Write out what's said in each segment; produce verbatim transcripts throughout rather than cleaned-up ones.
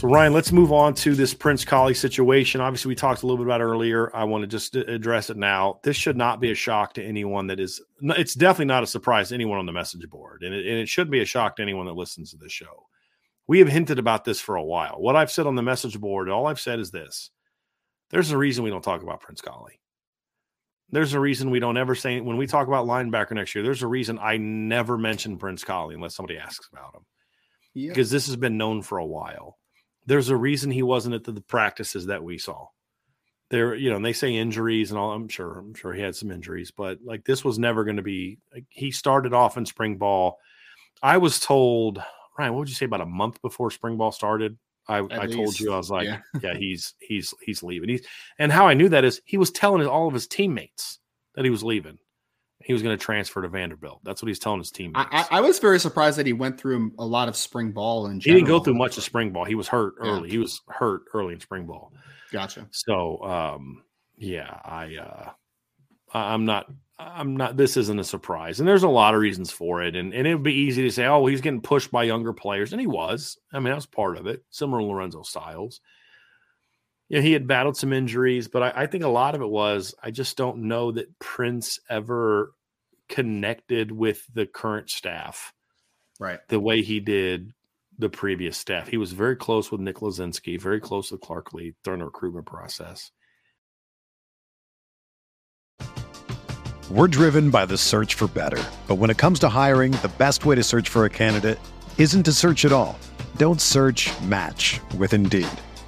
So, Ryan, let's move on to this Prince Kollie situation. Obviously, we talked a little bit about it earlier. I want to just address it now. This should not be a shock to anyone that is – it's definitely not a surprise to anyone on the message board, and it, and it should be a shock to anyone that listens to this show. We have hinted about this for a while. What I've said on the message board, all I've said is this. There's a reason we don't talk about Prince Kollie. There's a reason we don't ever say – when we talk about linebacker next year, there's a reason I never mention Prince Kollie unless somebody asks about him, yeah. Because this has been known for a while. There's a reason he wasn't at the, the practices that we saw there, you know, and they say injuries and all. I'm sure, I'm sure he had some injuries, but like this was never going to be, like, he started off in spring ball. I was told, Ryan, what would you say about a month before spring ball started? I, I told you, I was like, yeah. yeah, he's, he's, he's leaving. He's, and how I knew that is he was telling all of his teammates that he was leaving. He was going to transfer to Vanderbilt. That's what he's telling his teammates. I, I was very surprised that he went through a lot of spring ball. And he didn't go through much of spring ball. He was hurt early. Yeah. He was hurt early in spring ball. Gotcha. So, um, yeah, I, uh, I'm not, I'm not, this isn't a surprise. And there's a lot of reasons for it. And, and it would be easy to say, oh, well, he's getting pushed by younger players. And he was. I mean, that was part of it. Similar to Lorenzo Styles. Yeah, he had battled some injuries, but I, I think a lot of it was I just don't know that Prince ever connected with the current staff, right? The way he did the previous staff. He was very close with Nick Lezinski, very close with Clark Lee during the recruitment process. We're driven by the search for better, but when it comes to hiring, the best way to search for a candidate isn't to search at all. Don't search, match with Indeed.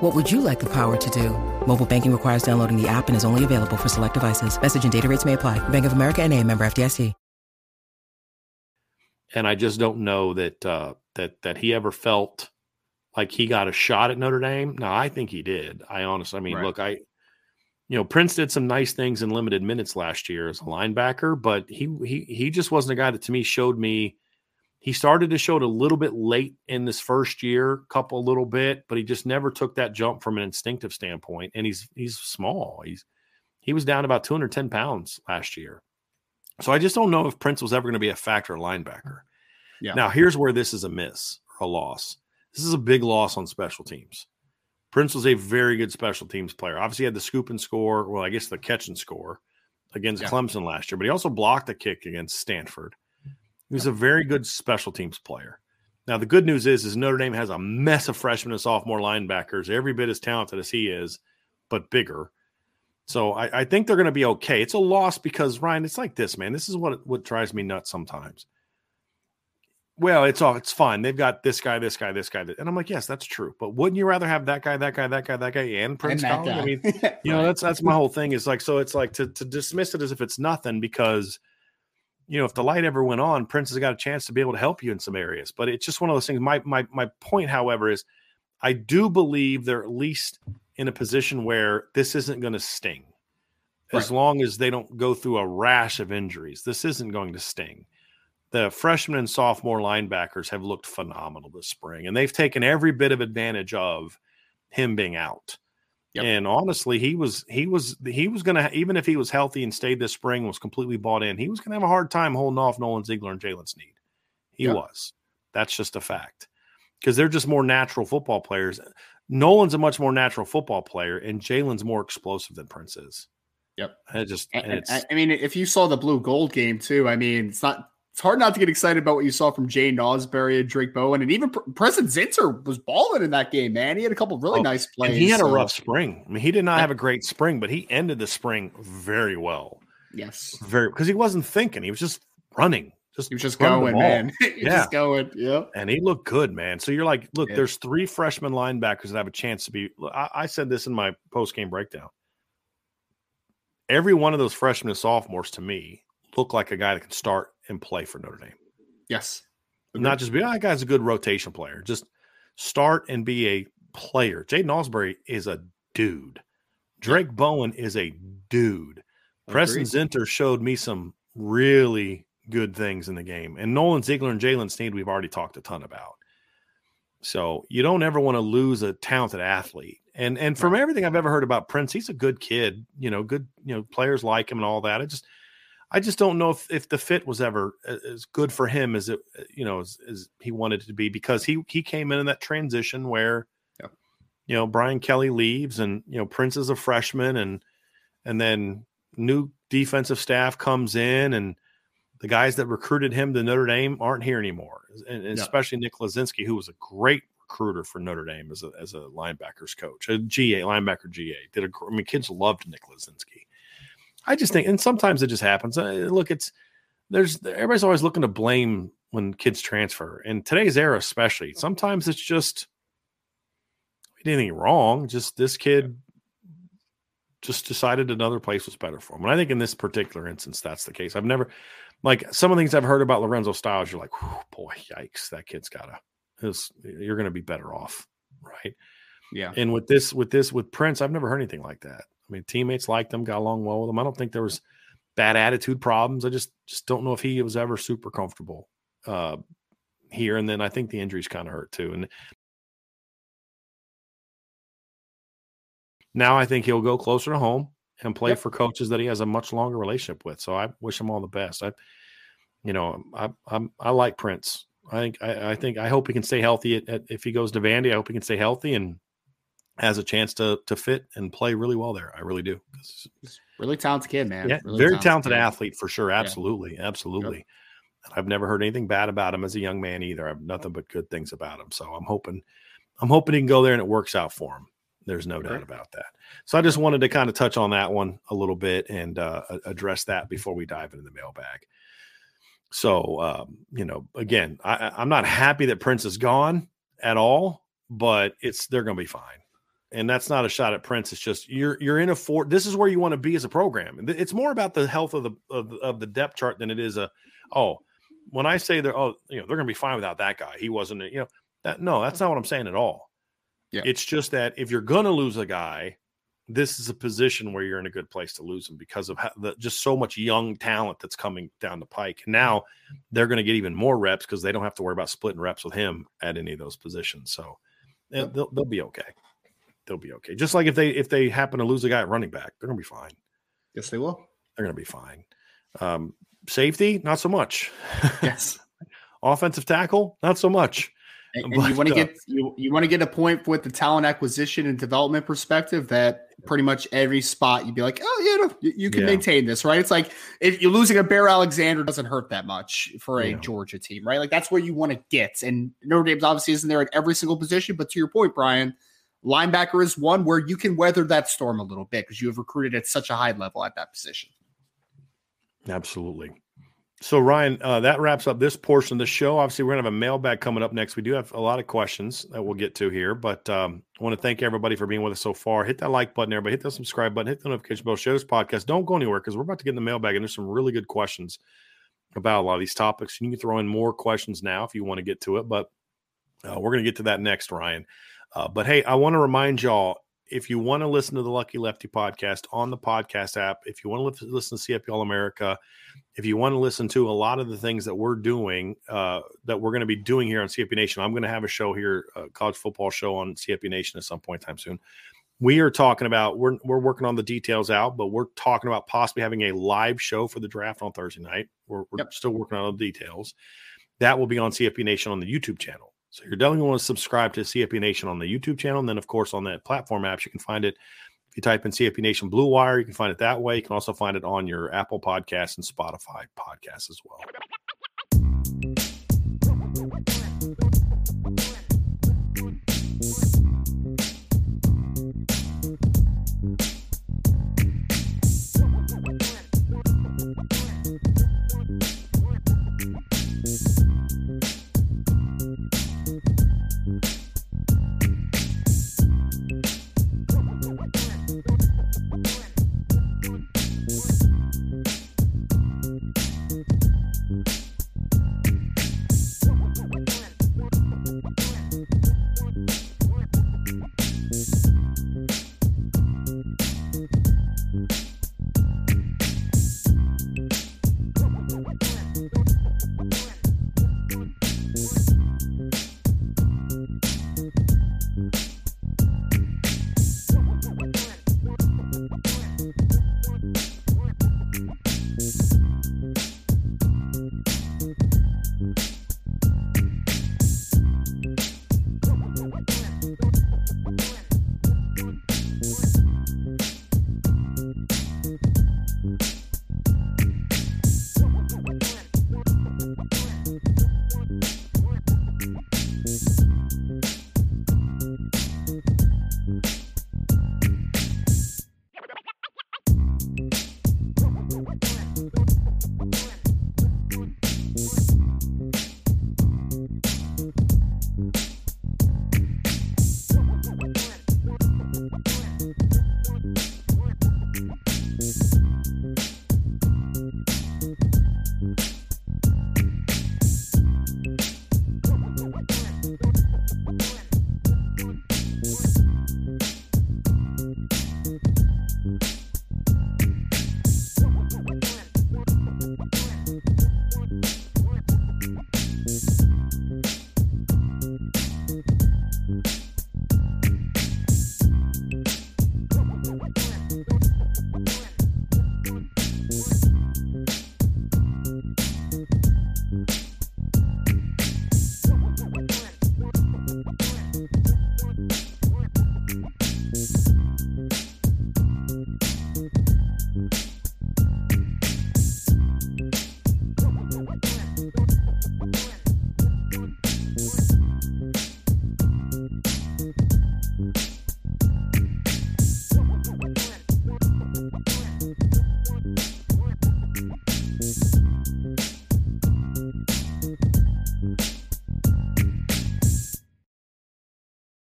What would you like the power to do? Mobile banking requires downloading the app and is only available for select devices. Message and data rates may apply. Bank of America N A, member F D I C. And I just don't know that uh, that that he ever felt like he got a shot at Notre Dame. No, I think he did. I honestly, I mean, right. look, I you know, Prince did some nice things in limited minutes last year as a linebacker, but he he he just wasn't a guy that to me showed me. He started to show it a little bit late in this first year, couple little bit, but he just never took that jump from an instinctive standpoint. And he's he's small. He's he was down about two hundred ten pounds last year. So I just don't know if Prince was ever going to be a factor linebacker. Yeah. Now, here's where this is a miss, a loss. This is a big loss on special teams. Prince was a very good special teams player. Obviously, he had the scoop and score, well, I guess the catch and score against yeah. Clemson last year, but he also blocked a kick against Stanford. He was a very good special teams player. Now, the good news is, is Notre Dame has a mess of freshmen and sophomore linebackers, every bit as talented as he is, but bigger. So I, I think they're going to be okay. It's a loss because, Ryan, it's like this, man. This is what what drives me nuts sometimes. Well, it's all it's fine. They've got this guy, this guy, this guy. And I'm like, yes, that's true. But wouldn't you rather have that guy, that guy, that guy, that guy, and Prince Kollie? I mean, you know, that's that's my whole thing. Is like, so it's like to to dismiss it as if it's nothing because – you know, if the light ever went on, Prince has got a chance to be able to help you in some areas. But it's just one of those things. My my my point, however, is I do believe they're at least in a position where this isn't going to sting. Right. As long as they don't go through a rash of injuries, this isn't going to sting. The freshman and sophomore linebackers have looked phenomenal this spring, and they've taken every bit of advantage of him being out. Yep. And honestly, he was he was he was going to, even if he was healthy and stayed this spring, was completely bought in, he was going to have a hard time holding off Nolan Ziegler and Jaylen Sneed. He yep. was. That's just a fact because they're just more natural football players. Nolan's a much more natural football player, and Jaylen's more explosive than Prince is. Yep. And it just and and, it's, I mean, if you saw the blue gold game too, I mean, it's not it's hard not to get excited about what you saw from Jay Nosberry and Drake Bowen, and even Preston Zinter was balling in that game, man. He had a couple of really oh, nice plays. And he had so. a rough spring. I mean, he did not have a great spring, but he ended the spring very well. Yes. Very, because he wasn't thinking. He was just running. Just he was just going, man. he was yeah. just going, yeah. And he looked good, man. So you're like, look, yeah. there's three freshman linebackers that have a chance to be – I said this in my post-game breakdown. Every one of those freshmen and sophomores, to me, look like a guy that can start and play for Notre Dame. Yes. Agreed. Not just be, oh, that guy's a good rotation player. Just start and be a player. Jaden Osberry is a dude. Drake Bowen is a dude. Agreed. Preston Zinter showed me some really good things in the game. And Nolan Ziegler and Jaylen Sneed, we've already talked a ton about. So you don't ever want to lose a talented athlete. And and from right. everything I've ever heard about Prince, he's a good kid. You know, good, you know, players like him and all that. I just I just don't know if, if the fit was ever as good for him as it, you know, as, as he wanted it to be, because he he came in in that transition where, yeah. you know, Brian Kelly leaves and, you know, Prince is a freshman and and then new defensive staff comes in and the guys that recruited him to Notre Dame aren't here anymore, and, and yeah. especially Nick Lezinski, who was a great recruiter for Notre Dame as a as a linebackers coach, a G A linebacker G A. Did a I mean, kids loved Nick Lezinski. I just think, and sometimes it just happens. Look, it's there's everybody's always looking to blame when kids transfer, and today's era especially. Sometimes it's just we did anything wrong. Just this kid just decided another place was better for him, and I think in this particular instance that's the case. I've never like some of the things I've heard about Lorenzo Styles. You're like, boy, yikes, that kid's gotta. His, you're going to be better off, right? Yeah. And with this, with this, with Prince, I've never heard anything like that. I mean, teammates liked him, got along well with him. I don't think there was bad attitude problems. I just just don't know if he was ever super comfortable uh, here. And then I think the injuries kind of hurt too. And now I think he'll go closer to home and play yep. for coaches that he has a much longer relationship with. So I wish him all the best. I, you know, I I'm, I like Prince. I think I, I think I hope he can stay healthy. At, at, if he goes to Vandy, I hope he can stay healthy and has a chance to to fit and play really well there. I really do. He's really talented kid, man. Yeah, really very talented, talented athlete for sure. Absolutely. Yeah. Absolutely. Sure. I've never heard anything bad about him as a young man either. I have nothing but good things about him. So I'm hoping, I'm hoping he can go there and it works out for him. There's no sure. doubt about that. So I just wanted to kind of touch on that one a little bit and uh, address that before we dive into the mailbag. So, um, you know, again, I, I'm not happy that Prince is gone at all, but it's, they're going to be fine. And that's not a shot at Prince. It's just you're you're in a four. This is where you want to be as a program. It's more about the health of the of, of the depth chart than it is a oh. When I say they're oh you know they're going to be fine without that guy. He wasn't you know that no that's not what I'm saying at all. Yeah, it's just that if you're going to lose a guy, this is a position where you're in a good place to lose them because of how the, just so much young talent that's coming down the pike. And now they're going to get even more reps because they don't have to worry about splitting reps with him at any of those positions. So they'll, they'll be okay. They'll be okay. Just like if they if they happen to lose a guy at running back, they're going to be fine. Yes, they will. They're going to be fine. Um, safety, not so much. Yes. Offensive tackle, not so much. And, and but, you want to uh, get you, you want to get a point with the talent acquisition and development perspective that pretty much every spot you'd be like, oh, yeah, no, you, you can yeah. maintain this, right? It's like if you're losing a Bear Alexander, doesn't hurt that much for a yeah. Georgia team, right? Like that's where you want to get. And Notre Dame obviously isn't there at every single position, but to your point, Brian, linebacker is one where you can weather that storm a little bit because you have recruited at such a high level at that position. Absolutely. So, Ryan, uh, that wraps up this portion of the show. Obviously, we're going to have a mailbag coming up next. We do have a lot of questions that we'll get to here, but um, I want to thank everybody for being with us so far. Hit that like button, everybody. Hit that subscribe button. Hit the notification bell. Share this podcast. Don't go anywhere because we're about to get in the mailbag, and there's some really good questions about a lot of these topics. You can throw in more questions now if you want to get to it, but uh, we're going to get to that next, Ryan. Uh, but, hey, I want to remind y'all, if you want to listen to the Lucky Lefty podcast on the podcast app, if you want to listen to C F P All-America, if you want to listen to a lot of the things that we're doing, uh, that we're going to be doing here on C F P Nation, I'm going to have a show here, a college football show on C F P Nation at some point in time soon. We are talking about, we're we're working on the details out, but we're talking about possibly having a live show for the draft on Thursday night. We're, we're yep. still working on the details. That will be on C F P Nation on the YouTube channel. So you're definitely want to subscribe to C F P Nation on the YouTube channel. And then, of course, on that platform apps, you can find it. If you type in C F P Nation Blue Wire, you can find it that way. You can also find it on your Apple Podcasts and Spotify podcasts as well.